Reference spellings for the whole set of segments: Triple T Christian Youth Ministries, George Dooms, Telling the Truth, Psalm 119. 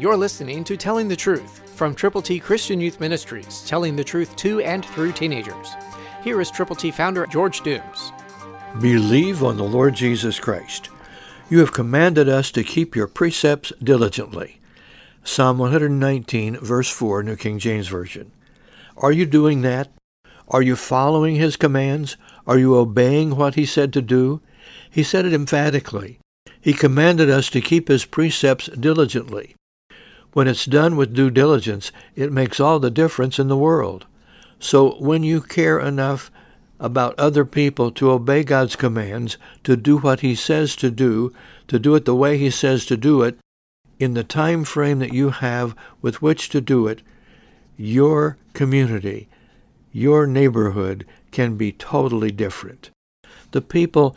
You're listening to Telling the Truth from Triple T Christian Youth Ministries, telling the truth to and through teenagers. Here is Triple T founder George Dooms. Believe on the Lord Jesus Christ. You have commanded us to keep your precepts diligently. Psalm 119, verse 4, New King James Version. Are you doing that? Are you following his commands? Are you obeying what he said to do? He said it emphatically. He commanded us to keep his precepts diligently. When it's done with due diligence, it makes all the difference in the world. So when you care enough about other people to obey God's commands, to do what he says to do it the way he says to do it, in the time frame that you have with which to do it, your community, your neighborhood can be totally different. The people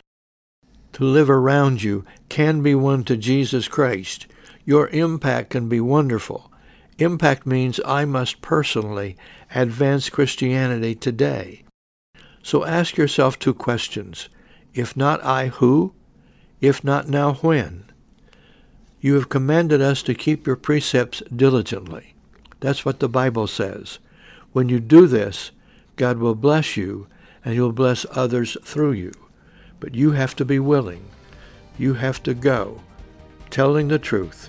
who live around you can be won to Jesus Christ. Your impact can be wonderful. Impact means I must personally advance Christianity today. So ask yourself two questions. If not I, who? If not now, when? You have commanded us to keep your precepts diligently. That's what the Bible says. When you do this, God will bless you, and he'll bless others through you. But you have to be willing. You have to go, telling the truth